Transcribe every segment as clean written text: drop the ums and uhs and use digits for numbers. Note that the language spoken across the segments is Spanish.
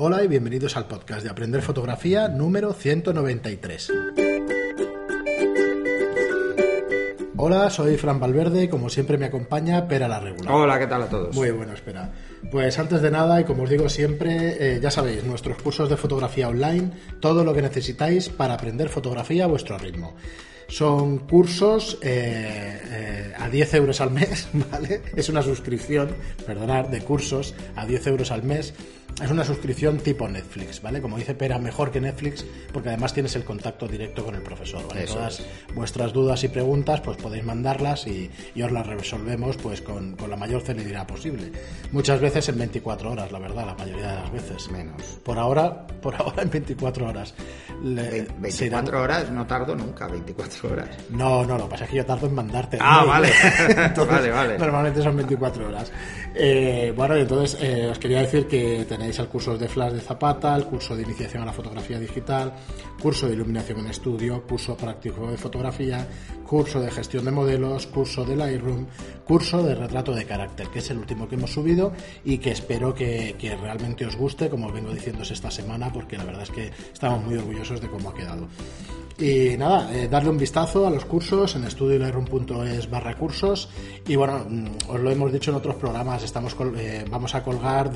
Hola y bienvenidos al podcast de Aprender Fotografía número 193. Hola, soy Fran Valverde y como siempre me acompaña Pere a la regular. Hola, ¿qué tal a todos? Muy bueno, espera. Pues antes de nada, y como os digo siempre, ya sabéis, nuestros cursos de fotografía online, todo lo que necesitáis para aprender fotografía a vuestro ritmo. Son cursos a 10 euros al mes, ¿vale? Es una suscripción, perdonad, de cursos a 10 euros al mes. Es una suscripción tipo Netflix, ¿vale? Como dice Pera, mejor que Netflix, porque además tienes el contacto directo con el profesor, ¿vale? Eso Todas es. Vuestras dudas y preguntas, pues podéis mandarlas y os las resolvemos pues con la mayor celeridad posible. Muchas veces en 24 horas, la verdad, la mayoría de las veces. Menos. Por ahora en 24 horas. 24 horas no tardo nunca, 24 horas. No, lo que pasa es que yo tardo en mandarte. Ah, ¿no? Vale. Entonces, vale. Normalmente son 24 horas. Bueno, y entonces os quería decir que tenéis el curso de flash de Zapata, el curso de iniciación a la fotografía digital, curso de iluminación en estudio, curso práctico de fotografía, curso de gestión de modelos, curso de Lightroom, curso de retrato de carácter, que es el último que hemos subido y que espero que realmente os guste, como os vengo diciéndoos esta semana, porque la verdad es que estamos muy orgullosos de cómo ha quedado. Y nada, darle un vistazo a los cursos en estudio-lightroom.es/cursos y bueno, os lo hemos dicho en otros programas, vamos a colgar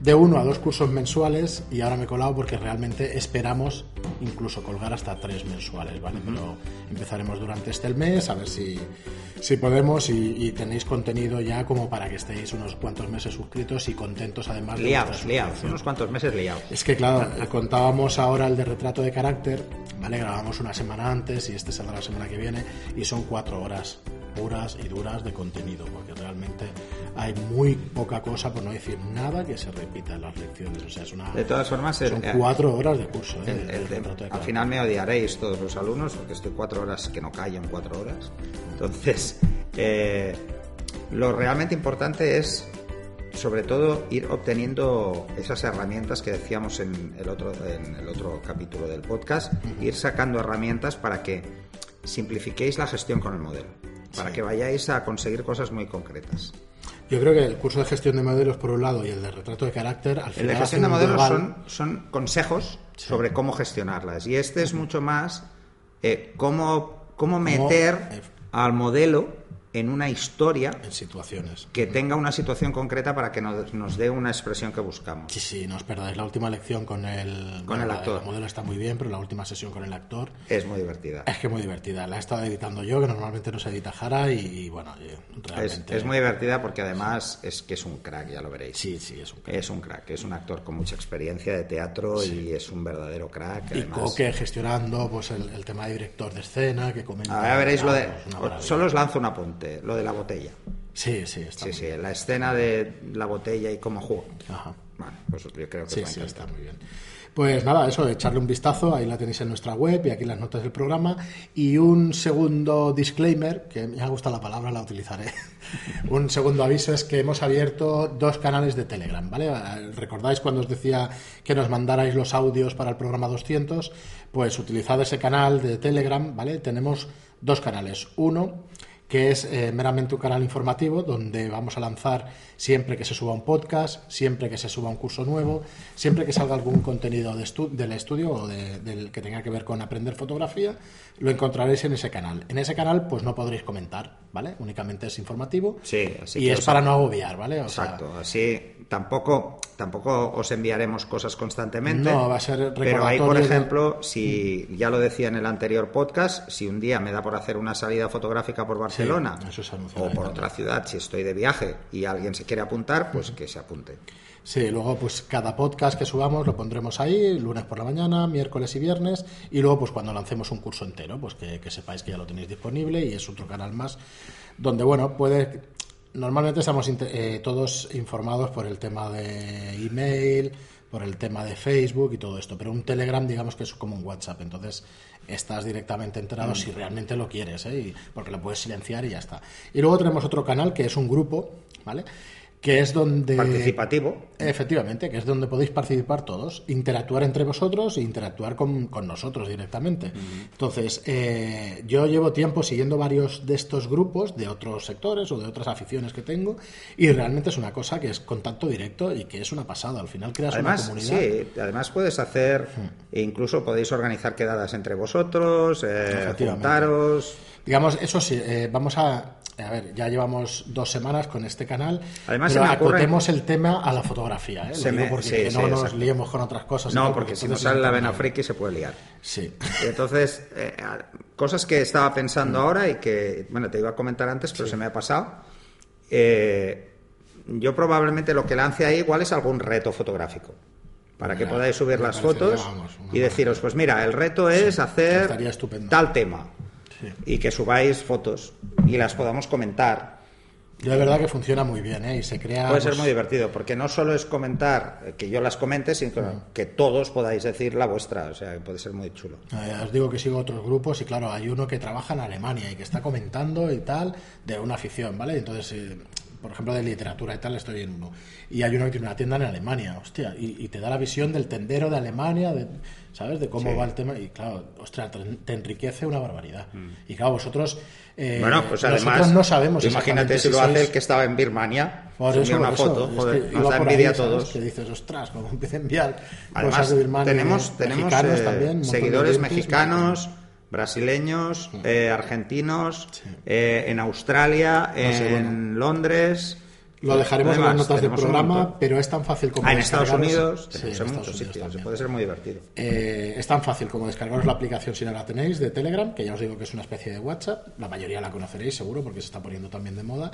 de 1 a 2 cursos mensuales y ahora me he colado porque realmente esperamos incluso colgar hasta 3 mensuales, ¿vale? Pero empezaremos durante este mes, a ver si podemos y tenéis contenido ya como para que estéis unos cuantos meses suscritos y contentos además. Liados, unos cuantos meses liados. Es que claro, contábamos ahora el de retrato de carácter, ¿vale? Grabamos una semana antes y este saldrá la semana que viene y son 4 horas puras y duras de contenido, porque realmente hay muy poca cosa, por no decir nada, que se repita en las lecciones. O sea, es una... De todas formas, son 4 horas de curso. Al final me odiaréis todos los alumnos, porque estoy 4 horas que no callan, 4 horas. Entonces, lo realmente importante es, sobre todo, ir obteniendo esas herramientas que decíamos en el otro capítulo del podcast, ir sacando herramientas para que simplifiquéis la gestión con el modelo, para que vayáis a conseguir cosas muy concretas. Yo creo que el curso de gestión de modelos por un lado y el de retrato de carácter al final. El de gestión de modelos son consejos sobre cómo gestionarlas y este es mucho más cómo meter al modelo en una historia, en situaciones que tenga una situación concreta para que nos dé una expresión que buscamos. Sí, no os perdáis la última lección con el actor. El modelo está muy bien, pero la última sesión con el actor es muy divertida. Es que muy divertida. La he estado editando yo, que normalmente no se edita Jara, y bueno, realmente... Es muy divertida porque además es que es un crack, ya lo veréis. Sí, es un crack. Es un actor con mucha experiencia de teatro y es un verdadero crack. Y además, Coque gestionando pues el tema de director de escena, que comenta... Ahora veréis lo de... Solo os lanzo un apunte. Lo de la botella. Sí, la escena de la botella y cómo jugó. Ajá. Bueno, pues yo creo que sí, está muy bien. Pues nada, eso, echarle un vistazo, ahí la tenéis en nuestra web y aquí las notas del programa. Y un segundo disclaimer, que me ha gustado la palabra, la utilizaré. Un segundo aviso es que hemos abierto 2 canales de Telegram, ¿vale? ¿Recordáis cuando os decía que nos mandarais los audios para el programa 200? Pues utilizad ese canal de Telegram, ¿vale? Tenemos 2 canales. Uno, que es meramente un canal informativo donde vamos a lanzar siempre que se suba un podcast, siempre que se suba un curso nuevo, siempre que salga algún contenido del estudio o del que tenga que ver con aprender fotografía, lo encontraréis en ese canal. En ese canal pues no podréis comentar, ¿vale? Únicamente es informativo así es para no agobiar, ¿vale? Exacto, así tampoco os enviaremos cosas constantemente. No, va a ser recordatorio. Pero ahí, por ejemplo, si ya lo decía en el anterior podcast, si un día me da por hacer una salida fotográfica por Barcelona o por otra ciudad, si estoy de viaje y alguien se quiere apuntar, pues que se apunte. Sí, luego pues cada podcast que subamos lo pondremos ahí, lunes por la mañana, miércoles y viernes, y luego pues cuando lancemos un curso entero, pues que sepáis que ya lo tenéis disponible y es otro canal más donde, bueno, normalmente estamos todos informados por el tema de email, por el tema de Facebook y todo esto, pero un Telegram digamos que es como un WhatsApp, entonces estás directamente enterado si realmente lo quieres, porque lo puedes silenciar y ya está. Y luego tenemos otro canal que es un grupo, ¿vale?, que es donde... Participativo. Efectivamente, que es donde podéis participar todos, interactuar entre vosotros e interactuar con nosotros directamente. Entonces, yo llevo tiempo siguiendo varios de estos grupos de otros sectores o de otras aficiones que tengo, y realmente es una cosa que es contacto directo y que es una pasada. Al final creas una comunidad. Sí, además puedes hacer, incluso podéis organizar quedadas entre vosotros, juntaros... Digamos, eso sí, vamos a ver, ya llevamos 2 semanas con este canal. Además, pero acotemos el tema a la fotografía, ¿eh? Lo digo porque no nos liemos con otras cosas. No, porque si nos sale la vena friki se puede liar. Sí. Y entonces, cosas que estaba pensando ahora y que, bueno, te iba a comentar antes, pero se me ha pasado. Yo probablemente lo que lance ahí igual es algún reto fotográfico. Para que podáis subir las fotos y deciros, pues mira, el reto es hacer tal tema. Sí. Y que subáis fotos y las podamos comentar. Yo, la verdad, que funciona muy bien, ¿eh? Y se crea... Puede ser muy divertido, porque no solo es comentar, que yo las comente, sino que todos podáis decir la vuestra. O sea, que puede ser muy chulo. Ya os digo que sigo otros grupos y, claro, hay uno que trabaja en Alemania y que está comentando y tal, de una afición, ¿vale? Entonces... por ejemplo, de literatura y tal, estoy en uno. Y hay uno que tiene una tienda en Alemania, hostia, y te da la visión del tendero de Alemania, de, ¿sabes? De cómo va el tema. Y claro, ostras, te enriquece una barbaridad. Y claro, vosotros... bueno, pues además, no sabemos. Imagínate si lo hace el que estaba en Birmania, subió una foto, joder, es que nos da envidia ahí, a todos. Que dices, ostras, como empieza a enviar además, cosas de Birmania. Tenemos mexicanos también, seguidores mexicanos... brasileños, argentinos, en Australia, en Londres... Lo dejaremos en las notas del programa, pero es tan fácil como... en Estados Unidos, en muchos sitios, puede ser muy divertido. Es tan fácil como descargaros la aplicación si no la tenéis, de Telegram, que ya os digo que es una especie de WhatsApp, la mayoría la conoceréis seguro porque se está poniendo también de moda,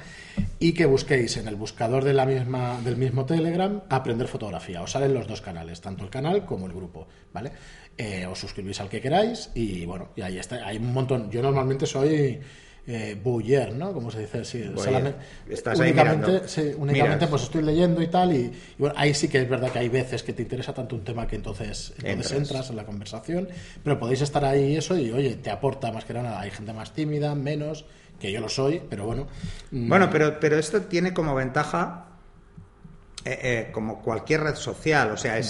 y que busquéis en el buscador de del mismo Telegram Aprender Fotografía. Os salen los dos canales, tanto el canal como el grupo, ¿vale? Os suscribís al que queráis y bueno, y ahí está, hay un montón. Yo normalmente soy buller, ¿no? Como se dice, sí, solamente, estás únicamente pues estoy leyendo y tal, y bueno, ahí sí que es verdad que hay veces que te interesa tanto un tema que entonces entras en la conversación, pero podéis estar ahí y eso, y oye, te aporta más que nada. Hay gente más tímida, menos, que yo lo soy, pero bueno. Bueno, pero esto tiene como ventaja como cualquier red social, o sea,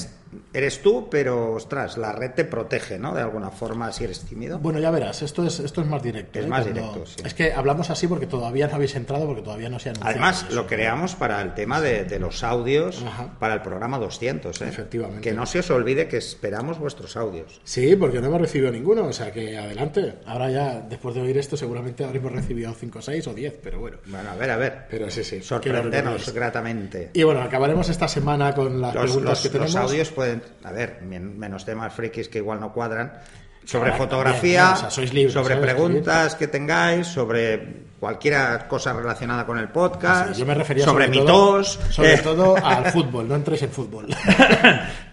eres tú, pero, ostras, la red te protege, ¿no? De alguna forma, si eres tímido. Bueno, ya verás, esto es más directo. Es más directo, sí. Es que hablamos así porque todavía no habéis entrado, porque todavía no se ha anunciado. Además, lo creamos para el tema de los audios, para el programa 200, ¿eh? Efectivamente. Que no se os olvide que esperamos vuestros audios. Sí, porque no hemos recibido ninguno, o sea que adelante. Ahora ya, después de oír esto, seguramente habremos recibido 5, 6 o 10, pero bueno. Bueno, a ver. Pero sí. Sorprendernos gratamente. Y bueno, acabaremos esta semana con las preguntas que tenemos. Los audios a ver, menos temas frikis que igual no cuadran, sobre fotografía, o sea, sois libres, sobre preguntas que tengáis, sobre cualquier cosa relacionada con el podcast, yo me refería sobre mitos, sobre todo al fútbol, no entréis en fútbol,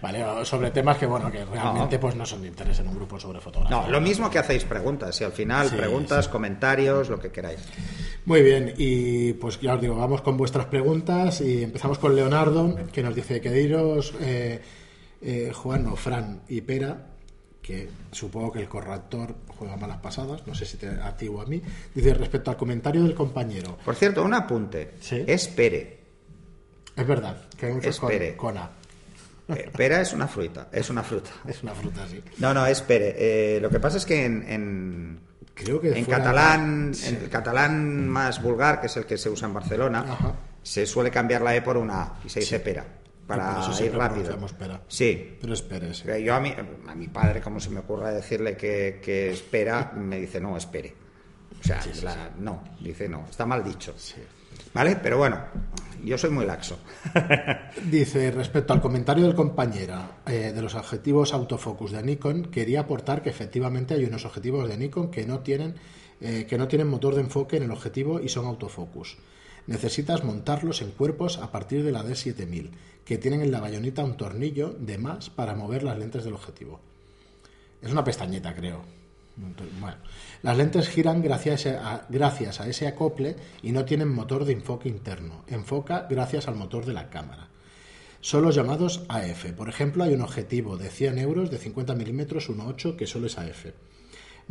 vale, sobre temas que bueno, que realmente pues no son de interés en un grupo sobre fotografía. No, lo mismo que hacéis preguntas, y al final preguntas, comentarios, lo que queráis. Muy bien, y pues ya os digo, vamos con vuestras preguntas y empezamos con Leonardo, que nos dice que diros... Juan o Fran y Pere, que supongo que el corrector juega malas pasadas, no sé si a ti o a mí, dice respecto al comentario del compañero. Por cierto, un apunte. ¿Sí? Es Pere. Es verdad, que hay muchos con A. Pera es una fruta. Es una fruta, sí. No, es Pere. Lo que pasa es que creo que en catalán, en el catalán más vulgar, que es el que se usa en Barcelona, se suele cambiar la E por una A y se dice Pera. Para ir rápido. Sí. Pero espere. Yo a mi padre, como se me ocurra decirle que espera, me dice no, espere. O sea, no, dice no, está mal dicho. Sí. ¿Vale? Pero bueno, yo soy muy laxo. Dice, respecto al comentario del compañero de los objetivos autofocus de Nikon, quería aportar que efectivamente hay unos objetivos de Nikon que no tienen motor de enfoque en el objetivo y son autofocus. Necesitas montarlos en cuerpos a partir de la D7000, que tienen en la bayoneta un tornillo de más para mover las lentes del objetivo. Es una pestañeta, creo. Bueno, las lentes giran gracias a ese acople y no tienen motor de enfoque interno. Enfoca gracias al motor de la cámara. Son los llamados AF. Por ejemplo, hay un objetivo de 100 euros de 50 mm 1.8 que solo es AF.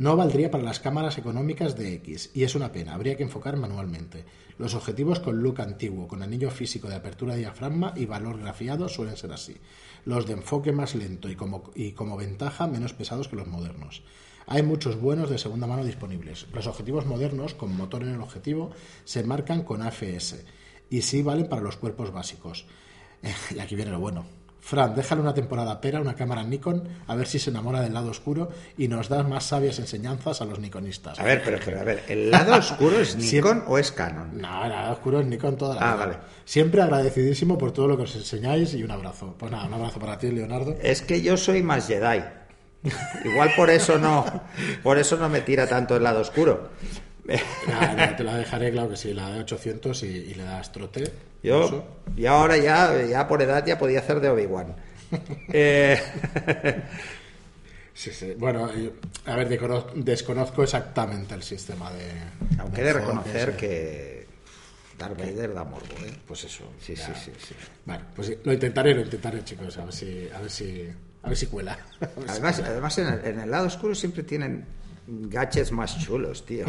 No valdría para las cámaras económicas de X, y es una pena, habría que enfocar manualmente. Los objetivos con look antiguo, con anillo físico de apertura de diafragma y valor grafiado suelen ser así. Los de enfoque más lento y como ventaja menos pesados que los modernos. Hay muchos buenos de segunda mano disponibles. Los objetivos modernos, con motor en el objetivo, se marcan con AFS y sí valen para los cuerpos básicos. Y aquí viene lo bueno. Fran, déjale una temporada a Pere, una cámara Nikon, a ver si se enamora del lado oscuro y nos das más sabias enseñanzas a los nikonistas. A ver, pero, a ver, ¿el lado oscuro es Nikon siempre, o es Canon? No, el lado oscuro es Nikon toda la vida. Ah, vale. Siempre agradecidísimo por todo lo que os enseñáis y un abrazo. Pues nada, un abrazo para ti, Leonardo. Es que yo soy más Jedi. Igual por eso no me tira tanto el lado oscuro. Claro, te la dejaré, claro que sí, la de 800 y le das trote. Yo, y ahora ya por edad ya podía hacer de Obi-Wan. Sí, sí. Bueno, a ver, desconozco exactamente el sistema de... Aunque he de reconocer que Darth Vader da morbo, ¿eh? Pues eso. Sí, ya. Sí. Vale, pues lo intentaré, chicos, a ver si cuela. Además en el lado oscuro siempre tienen gadgets más chulos, tío.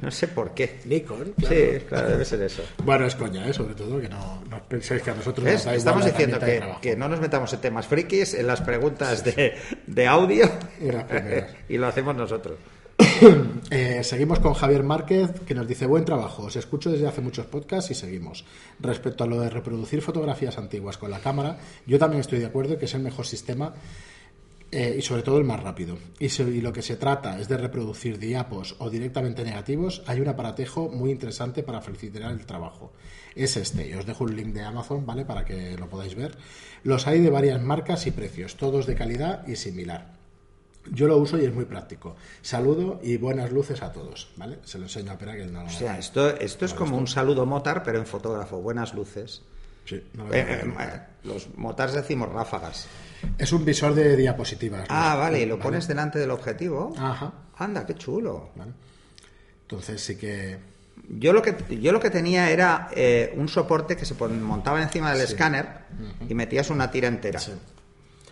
No sé por qué. Nikon, claro. Sí, claro, debe ser eso. Bueno, es coña, sobre todo, que no penséis que a nosotros nos da igual. Estamos diciendo que no nos metamos en temas frikis, en las preguntas de audio, y lo hacemos nosotros. Seguimos con Javier Márquez, que nos dice: buen trabajo, os escucho desde hace muchos podcasts y seguimos. Respecto a lo de reproducir fotografías antiguas con la cámara, yo también estoy de acuerdo que es el mejor sistema. Y sobre todo el más rápido. Y lo que se trata es de reproducir diapos o directamente negativos. Hay un aparatejo muy interesante para facilitar el trabajo. Es este. Y os dejo un link de Amazon, ¿vale? Para que lo podáis ver. Los hay de varias marcas y precios, todos de calidad y similar. Yo lo uso y es muy práctico. Saludo y buenas luces a todos, ¿vale? Se lo enseño a Pere, que no... O sea, esto es como un saludo motar, pero en fotógrafo. Buenas luces. Sí, los motars decimos ráfagas. Es un visor de diapositivas. Ah, vale, y lo pones delante del objetivo. Ajá. Anda, qué chulo. Vale. Entonces sí que... Yo lo que tenía era un soporte que se montaba encima del escáner. Uh-huh. Y metías una tira entera. Sí.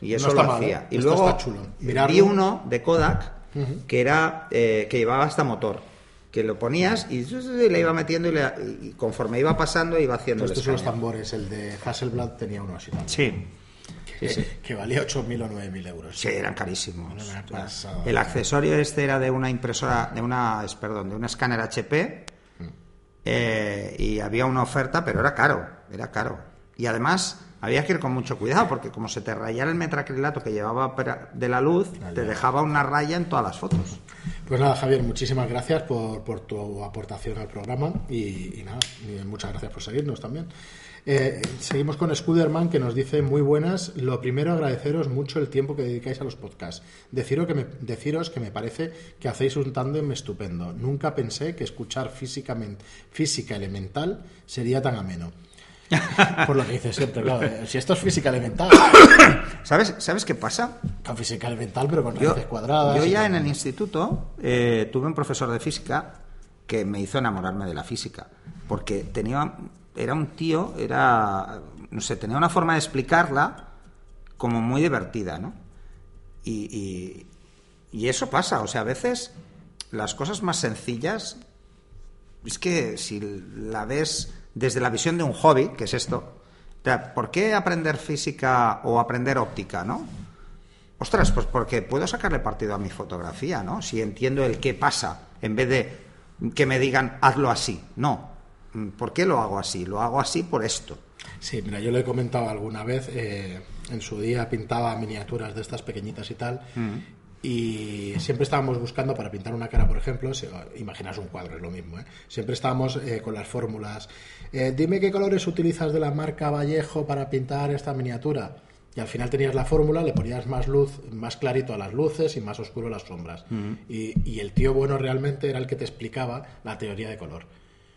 Y eso lo hacía. Y luego vi uno de Kodak. Uh-huh. Que era que llevaba hasta motor. Que lo ponías y le iba metiendo y conforme iba pasando iba haciendo... Estos son los tambores, el de Hasselblad tenía uno así también. Sí. Que valía 8.000 o 9.000 euros. Sí, eran carísimos. El accesorio este era de una impresora, de un escáner HP, y había una oferta, pero era caro. Y además había que ir con mucho cuidado, porque como se te rayara el metacrilato que llevaba de la luz, te dejaba una raya en todas las fotos. Pues nada, Javier, muchísimas gracias por tu aportación al programa y nada, muchas gracias por seguirnos también. Seguimos con Scuderman, que nos dice: muy buenas, lo primero agradeceros mucho el tiempo que dedicáis a los podcasts, deciros que me parece que hacéis un tándem estupendo, nunca pensé que escuchar física elemental sería tan ameno. Por lo que dices siempre, claro, si esto es física elemental. ¿Sabes qué pasa? Con física elemental, pero con raíces cuadradas. Yo ya en el instituto tuve un profesor de física que me hizo enamorarme de la física, porque tenía una forma de explicarla como muy divertida, ¿no? Y eso pasa, o sea, a veces las cosas más sencillas es que si la ves desde la visión de un hobby, que es esto, o sea, ¿por qué aprender física o aprender óptica, no? Ostras, pues porque puedo sacarle partido a mi fotografía, ¿no? Si entiendo el qué pasa, en vez de que me digan hazlo así, no. ¿Por qué lo hago así? Lo hago así por esto. Sí, mira, yo lo he comentado alguna vez. En su día pintaba miniaturas de estas pequeñitas y tal. Y siempre estábamos buscando para pintar una cara, por ejemplo, imaginaos un cuadro, es lo mismo, ¿eh? Siempre estábamos con las fórmulas. Dime qué colores utilizas de la marca Vallejo para pintar esta miniatura. Y al final tenías la fórmula, le ponías más luz, más clarito a las luces y más oscuro a las sombras. Uh-huh. Y el tío bueno realmente era el que te explicaba la teoría de color.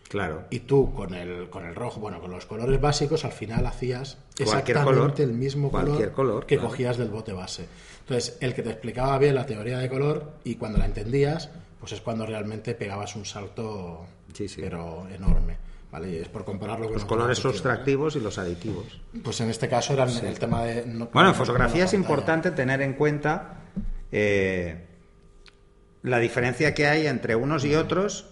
Claro. Y tú con el rojo, bueno, con los colores básicos, al final hacías exactamente el mismo color que cogías del bote base. Entonces, el que te explicaba bien la teoría de color, y cuando la entendías, pues es cuando realmente pegabas un salto, sí, pero enorme. ¿Vale? Y es por compararlo con los colores sustractivos, ¿eh? Y los aditivos. Pues en este caso era el tema de... No, bueno, en fotografía es importante tener en cuenta la diferencia que hay entre unos y otros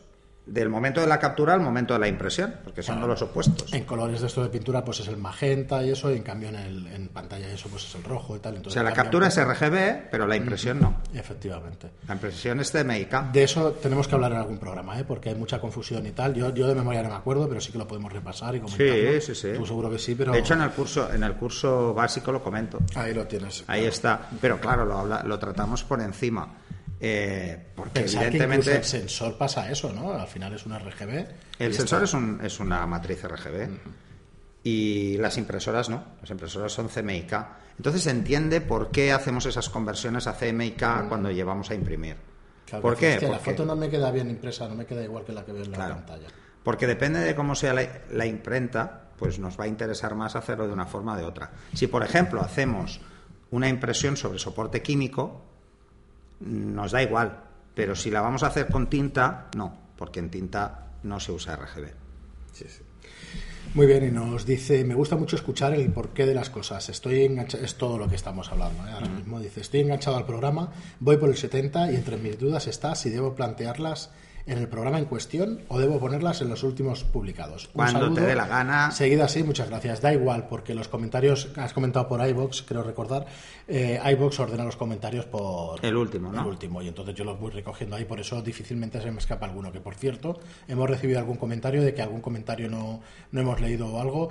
del momento de la captura al momento de la impresión, porque son los opuestos. En colores de esto de pintura pues es el magenta y eso, y en cambio en pantalla eso pues es el rojo y tal. Entonces, o sea, la captura es RGB, pero la impresión no. Efectivamente. La impresión es CMYK. De eso tenemos que hablar en algún programa, ¿eh? Porque hay mucha confusión y tal. Yo de memoria no me acuerdo, pero sí que lo podemos repasar y comentarlo. Sí, sí, sí. Tú seguro que sí, pero... De hecho, en el curso básico lo comento. Ahí lo tienes. Ahí está. Pero claro, lo tratamos por encima. Porque pensar evidentemente que el sensor pasa eso, ¿no? Al final es un RGB. El sensor es una matriz RGB. Uh-huh. Y las impresoras no. Las impresoras son CMYK. Entonces se entiende por qué hacemos esas conversiones a CMYK cuando llevamos a imprimir. Claro, ¿por qué? Porque la foto no me queda bien impresa, no me queda igual que la que veo en la pantalla. Porque depende de cómo sea la imprenta, pues nos va a interesar más hacerlo de una forma o de otra. Si, por ejemplo, hacemos una impresión sobre soporte químico, nos da igual, pero si la vamos a hacer con tinta, no, porque en tinta no se usa RGB. Sí, sí. Muy bien, y nos dice, me gusta mucho escuchar el porqué de las cosas, estoy enganchado, es todo lo que estamos hablando, ¿eh? Ahora mismo dice, estoy enganchado al programa, voy por el 70 y entre mis dudas está si debo plantearlas en el programa en cuestión o debo ponerlas en los últimos publicados. Cuando te dé la gana. Seguida así, muchas gracias. Da igual, porque los comentarios, has comentado por iVoox, creo recordar, iVoox ordena los comentarios por... El último, ¿no? El último, y entonces yo los voy recogiendo ahí, por eso difícilmente se me escapa alguno, que por cierto, hemos recibido algún comentario de que algún comentario no hemos leído o algo,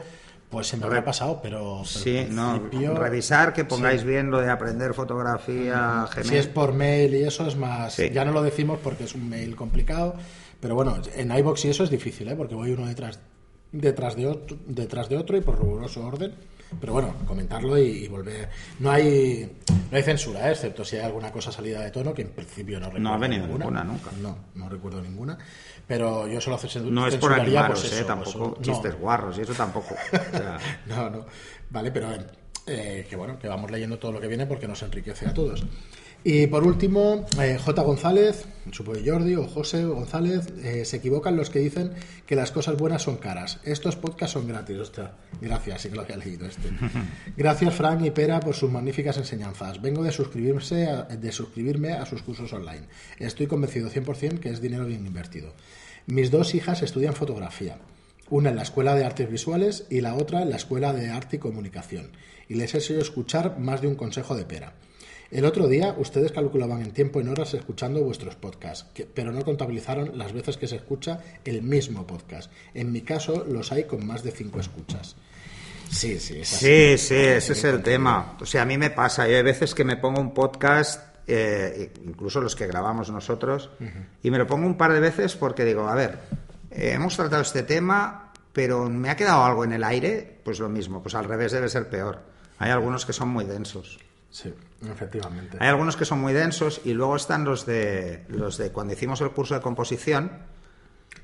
pues se me habrá pasado, pero sí, no, revisar que pongáis bien lo de aprender fotografía, Gmail. Si es por mail y eso es más, ya no lo decimos porque es un mail complicado, pero bueno, en iVoox y eso es difícil, ¿eh? Porque voy uno detrás de otro y por riguroso orden, pero bueno, comentarlo y volver. No hay censura, ¿eh? Excepto si hay alguna cosa salida de tono, que en principio no recuerdo. No ha venido ninguna nunca. No recuerdo ninguna. Pero yo solo censuraría... No es por animaros, pues eso, tampoco pues, chistes guarros y eso tampoco. O sea... No. Vale, pero que bueno, que vamos leyendo todo lo que viene porque nos enriquece a todos. Y por último, J. González, supongo Jordi o José González, se equivocan los que dicen que las cosas buenas son caras. Estos podcasts son gratis. Hostia, gracias, sí que lo había leído este. Gracias, Fran y Pera, por sus magníficas enseñanzas. Vengo de suscribirme a sus cursos online. Estoy convencido 100% que es dinero bien invertido. Mis dos hijas estudian fotografía. Una en la Escuela de Artes Visuales y la otra en la Escuela de Arte y Comunicación. Y les he sido escuchar más de un consejo de Pera. El otro día ustedes calculaban en tiempo y en horas escuchando vuestros podcasts, pero no contabilizaron las veces que se escucha el mismo podcast. En mi caso, los hay con más de 5 escuchas. Sí, ese es el tema. O sea, a mí me pasa. Yo hay veces que me pongo un podcast, incluso los que grabamos nosotros, y me lo pongo un par de veces porque digo, a ver, hemos tratado este tema, pero me ha quedado algo en el aire, pues lo mismo, pues al revés debe ser peor. Hay algunos que son muy densos. Sí, efectivamente. Hay algunos que son muy densos y luego están los de cuando hicimos el curso de composición.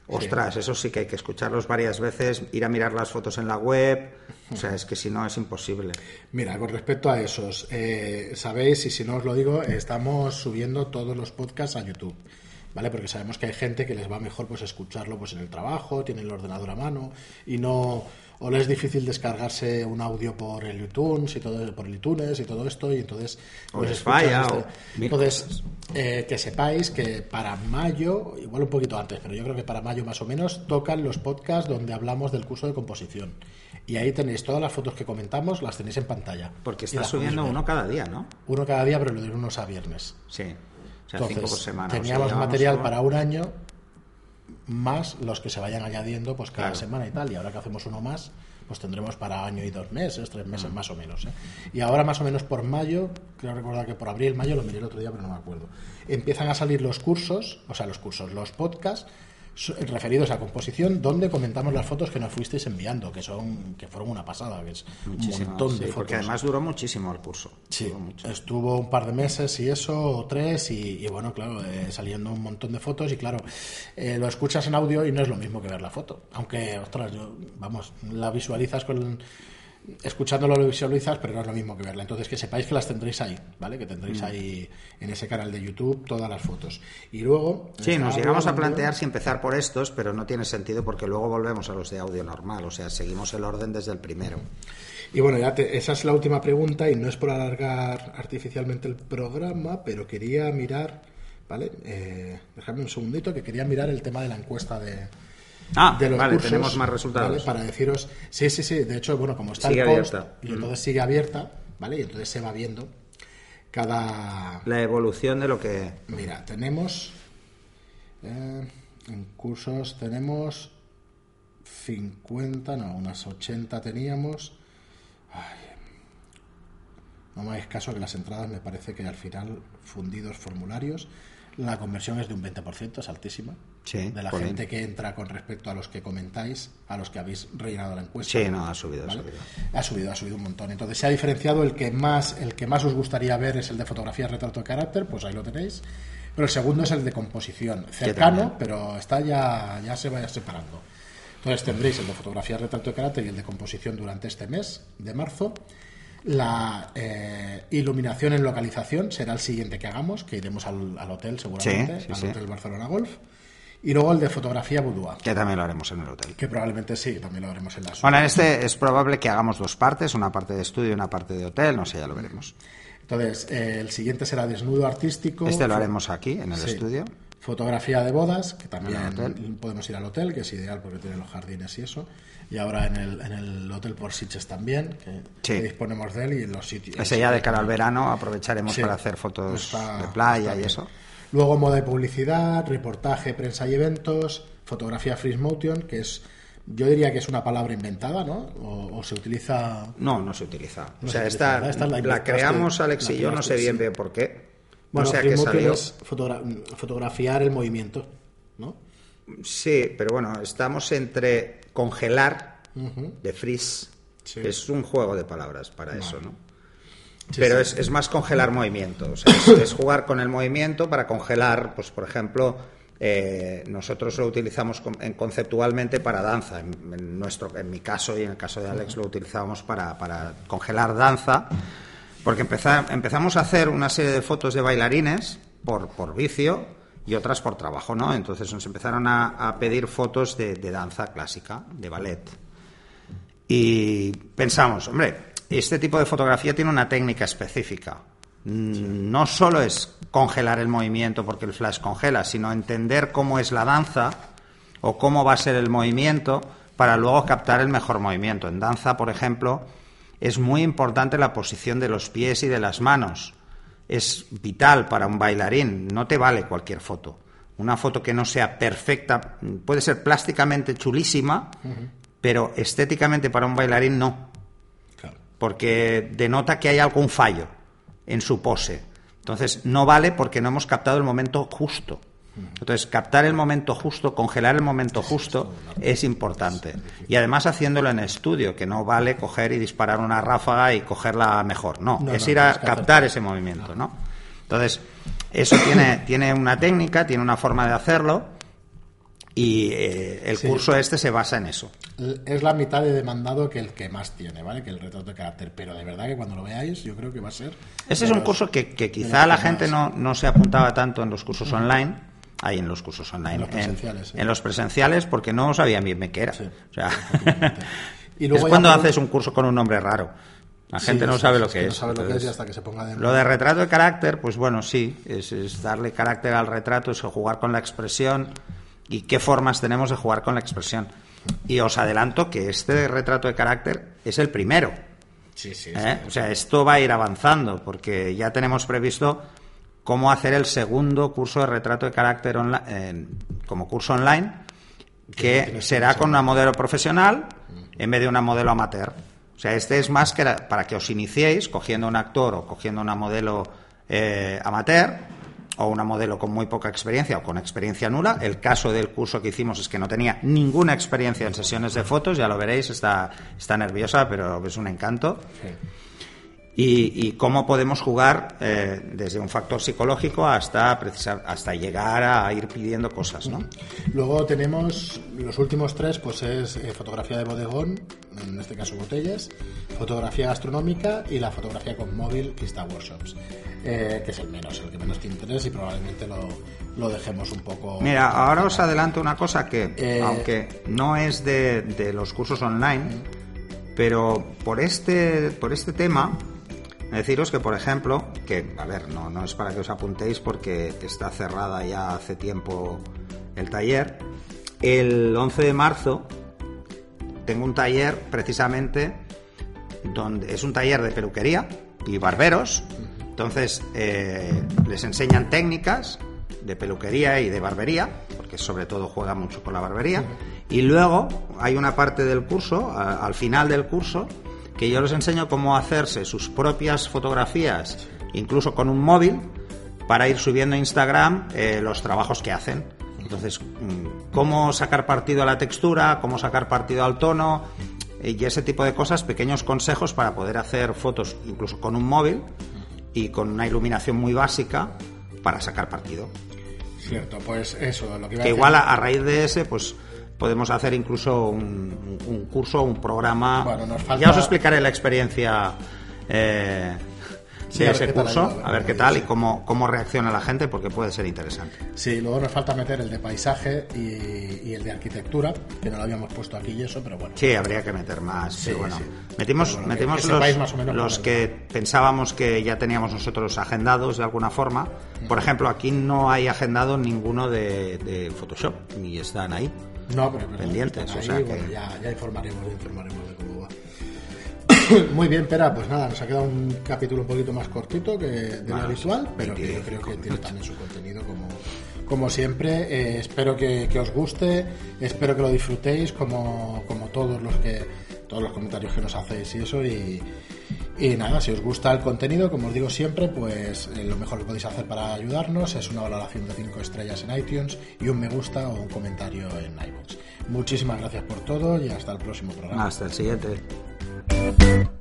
Ostras, sí. Eso sí que hay que escucharlos varias veces, ir a mirar las fotos en la web. O sea, es que si no es imposible. Mira, con respecto a esos, sabéis, y si no os lo digo, estamos subiendo todos los podcasts a YouTube, ¿vale? Porque sabemos que hay gente que les va mejor pues escucharlo pues en el trabajo, tienen el ordenador a mano y no... O le es difícil descargarse un audio por el iTunes y todo esto, y entonces... Pues les falla. Entonces, que sepáis que para mayo, igual un poquito antes, pero yo creo que para mayo más o menos, tocan los podcasts donde hablamos del curso de composición. Y ahí tenéis todas las fotos que comentamos, las tenéis en pantalla. Porque está subiendo uno cada día, ¿no? Uno cada día, pero lo de unos a viernes. Sí. O sea, entonces, 5 por semana. Teníamos material para un año... más los que se vayan añadiendo pues cada semana y tal, y ahora que hacemos uno más pues tendremos para año y 2 meses, 3 meses más o menos, ¿eh? Y ahora más o menos por mayo, creo recordar que por abril, mayo, lo miré el otro día pero no me acuerdo, empiezan a salir los podcasts referidos a composición donde comentamos las fotos que nos fuisteis enviando, que fueron una pasada, que es muchísimo, un montón de fotos. Porque además duró muchísimo el curso. Sí, estuvo un par de meses y eso, o 3, y bueno, claro, saliendo un montón de fotos y claro, lo escuchas en audio y no es lo mismo que ver la foto, aunque, ostras, la visualizas escuchándolo lo visualizas, pero no es lo mismo que verla. Entonces que sepáis que las tendréis ahí, ¿vale? Que tendréis ahí en ese canal de YouTube todas las fotos. Y luego... Sí, nos llegamos a plantear si empezar por estos, pero no tiene sentido porque luego volvemos a los de audio normal, o sea, seguimos el orden desde el primero. Y bueno, esa es la última pregunta y no es por alargar artificialmente el programa, pero quería mirar ¿Vale? Dejadme un segundito que quería mirar el tema de la encuesta de los cursos, tenemos más resultados. ¿Vale? Para deciros... Sí. De hecho, bueno, como está sigue el post, abierta. Y entonces sigue abierta, ¿vale? Y entonces se va viendo cada... La evolución de lo que... Mira, tenemos... en cursos tenemos 50, no, unas 80 teníamos. Ay, no me hagáis caso que las entradas me parece que al final fundidos formularios. La conversión es de un 20%, es altísima. Sí, de la gente que entra con respecto a los que comentáis, a los que habéis rellenado la encuesta. Sí, no, ha subido, ¿vale? Ha subido un montón. Entonces se ha diferenciado el que más os gustaría ver es el de fotografía, retrato de carácter, pues ahí lo tenéis. Pero el segundo es el de composición, cercano, pero está ya se vaya separando. Entonces tendréis el de fotografía, retrato de carácter y el de composición durante este mes de marzo. La iluminación en localización será el siguiente que hagamos, que iremos al hotel seguramente, al hotel Barcelona Golf. Y luego el de fotografía boudoir. Que también lo haremos en el hotel. Que probablemente sí, también lo haremos en la suite. Bueno, en este es probable que hagamos dos partes, una parte de estudio y una parte de hotel, no sé, ya lo veremos. Entonces, el siguiente será desnudo artístico. Este lo haremos aquí, en el estudio. Fotografía de bodas, que también podemos ir al hotel, que es ideal porque tiene los jardines y eso. Y ahora en el hotel por Sitges también, que disponemos de él y en los sitios. Ese ya de cara al verano aprovecharemos para hacer fotos de playa y eso. Luego moda de publicidad, reportaje, prensa y eventos, fotografía freeze motion, que es... Yo diría que es una palabra inventada, ¿no? ¿O se utiliza...? No se utiliza. No, o sea, esta la creamos Alex y yo, no sé bien por qué. Bueno, no sé qué salió. Es fotografiar el movimiento, ¿no? Sí, pero bueno, estamos entre congelar, de freeze, que es un juego de palabras para eso, ¿no? Sí, pero es más congelar movimiento, o sea, es jugar con el movimiento para congelar, pues por ejemplo... nosotros lo utilizamos conceptualmente para danza, en mi caso y en el caso de Alex lo utilizamos para congelar danza, porque empezamos a hacer una serie de fotos de bailarines por vicio y otras por trabajo, ¿no? Entonces nos empezaron a pedir fotos de danza clásica, de ballet, y pensamos, hombre, este tipo de fotografía tiene una técnica específica. No solo es congelar el movimiento porque el flash congela, sino entender cómo es la danza o cómo va a ser el movimiento para luego captar el mejor movimiento. En danza, por ejemplo, es muy importante la posición de los pies y de las manos. Es vital para un bailarín, no te vale cualquier foto. Una foto que no sea perfecta, puede ser plásticamente chulísima, pero estéticamente para un bailarín no, porque denota que hay algún fallo en su pose. Entonces no vale porque no hemos captado el momento justo. Entonces captar el momento justo, congelar el momento justo es importante, y además haciéndolo en estudio, que no vale coger y disparar una ráfaga y cogerla mejor, no es ir a captar ese movimiento, ¿no? Entonces eso tiene una técnica, tiene una forma de hacerlo, y el curso este se basa en eso. Es la mitad de demandado que el que más tiene, ¿vale? Que el retrato de carácter, pero de verdad que cuando lo veáis yo creo que va a ser... Ese es un curso que quizá la gente no se apuntaba tanto en los cursos online, en los presenciales, en los presenciales, porque no sabían bien qué era. Sí, o sea, y luego es cuando haces un curso con un nombre raro. La gente no sabe lo que es. No sabe lo que es y hasta que se ponga de moda. Lo de retrato de carácter, pues bueno, sí, es darle carácter al retrato, es jugar con la expresión. Y qué formas tenemos de jugar con la expresión. Y os adelanto que este retrato de carácter es el primero. Sí. O sea, esto va a ir avanzando, porque ya tenemos previsto cómo hacer el segundo curso de retrato de carácter como curso online, que será con una modelo profesional en vez de una modelo amateur. O sea, este es más que para que os iniciéis cogiendo un actor o cogiendo una modelo amateur, o una modelo con muy poca experiencia o con experiencia nula. El caso del curso que hicimos es que no tenía ninguna experiencia en sesiones de fotos, ya lo veréis, está nerviosa, pero es un encanto. Y cómo podemos jugar desde un factor psicológico hasta llegar a ir pidiendo cosas, ¿no? Luego tenemos los últimos tres, pues es fotografía de bodegón, en este caso botellas, fotografía gastronómica y la fotografía con móvil que está workshops, que es el que menos tiene interés, y probablemente lo dejemos un poco... Mira, ahora os adelanto una cosa que, aunque no es de los cursos online, pero por este tema... Deciros que, por ejemplo, que, a ver, no es para que os apuntéis porque está cerrada ya hace tiempo el taller. El 11 de marzo tengo un taller precisamente donde es un taller de peluquería y barberos. Entonces les enseñan técnicas de peluquería y de barbería, porque sobre todo juega mucho con la barbería. Y luego hay una parte del curso, al final del curso, que yo les enseño cómo hacerse sus propias fotografías, incluso con un móvil, para ir subiendo a Instagram los trabajos que hacen. Entonces, cómo sacar partido a la textura, cómo sacar partido al tono y ese tipo de cosas, pequeños consejos para poder hacer fotos incluso con un móvil y con una iluminación muy básica para sacar partido. Cierto, pues eso, lo que iba a decir. Igual a raíz de ese, pues podemos hacer incluso un curso, un programa. Bueno, nos falta... Ya os explicaré la experiencia de ese curso, a ver qué tal y cómo reacciona la gente, porque puede ser interesante. Sí, luego nos falta meter el de paisaje y el de arquitectura, que no lo habíamos puesto aquí y eso, pero bueno. Sí, habría que meter más, sí, pero bueno. Sí. Metimos los que pensábamos que ya teníamos nosotros agendados de alguna forma. Por ejemplo, aquí no hay agendado ninguno de Photoshop, ni están ahí. No, pero pendientes, ahí, o sea que... bueno, ya informaremos de cómo va. Muy bien, Pera, pues nada, nos ha quedado un capítulo un poquito más cortito que de lo habitual, pero que yo creo que tiene también su contenido como siempre. Espero que os guste, espero que lo disfrutéis como todos los comentarios que nos hacéis y eso, y nada, si os gusta el contenido, como os digo siempre, pues lo mejor que podéis hacer para ayudarnos es una valoración de 5 estrellas en iTunes y un me gusta o un comentario en iVoox. Muchísimas gracias por todo y hasta el próximo programa. Hasta el siguiente.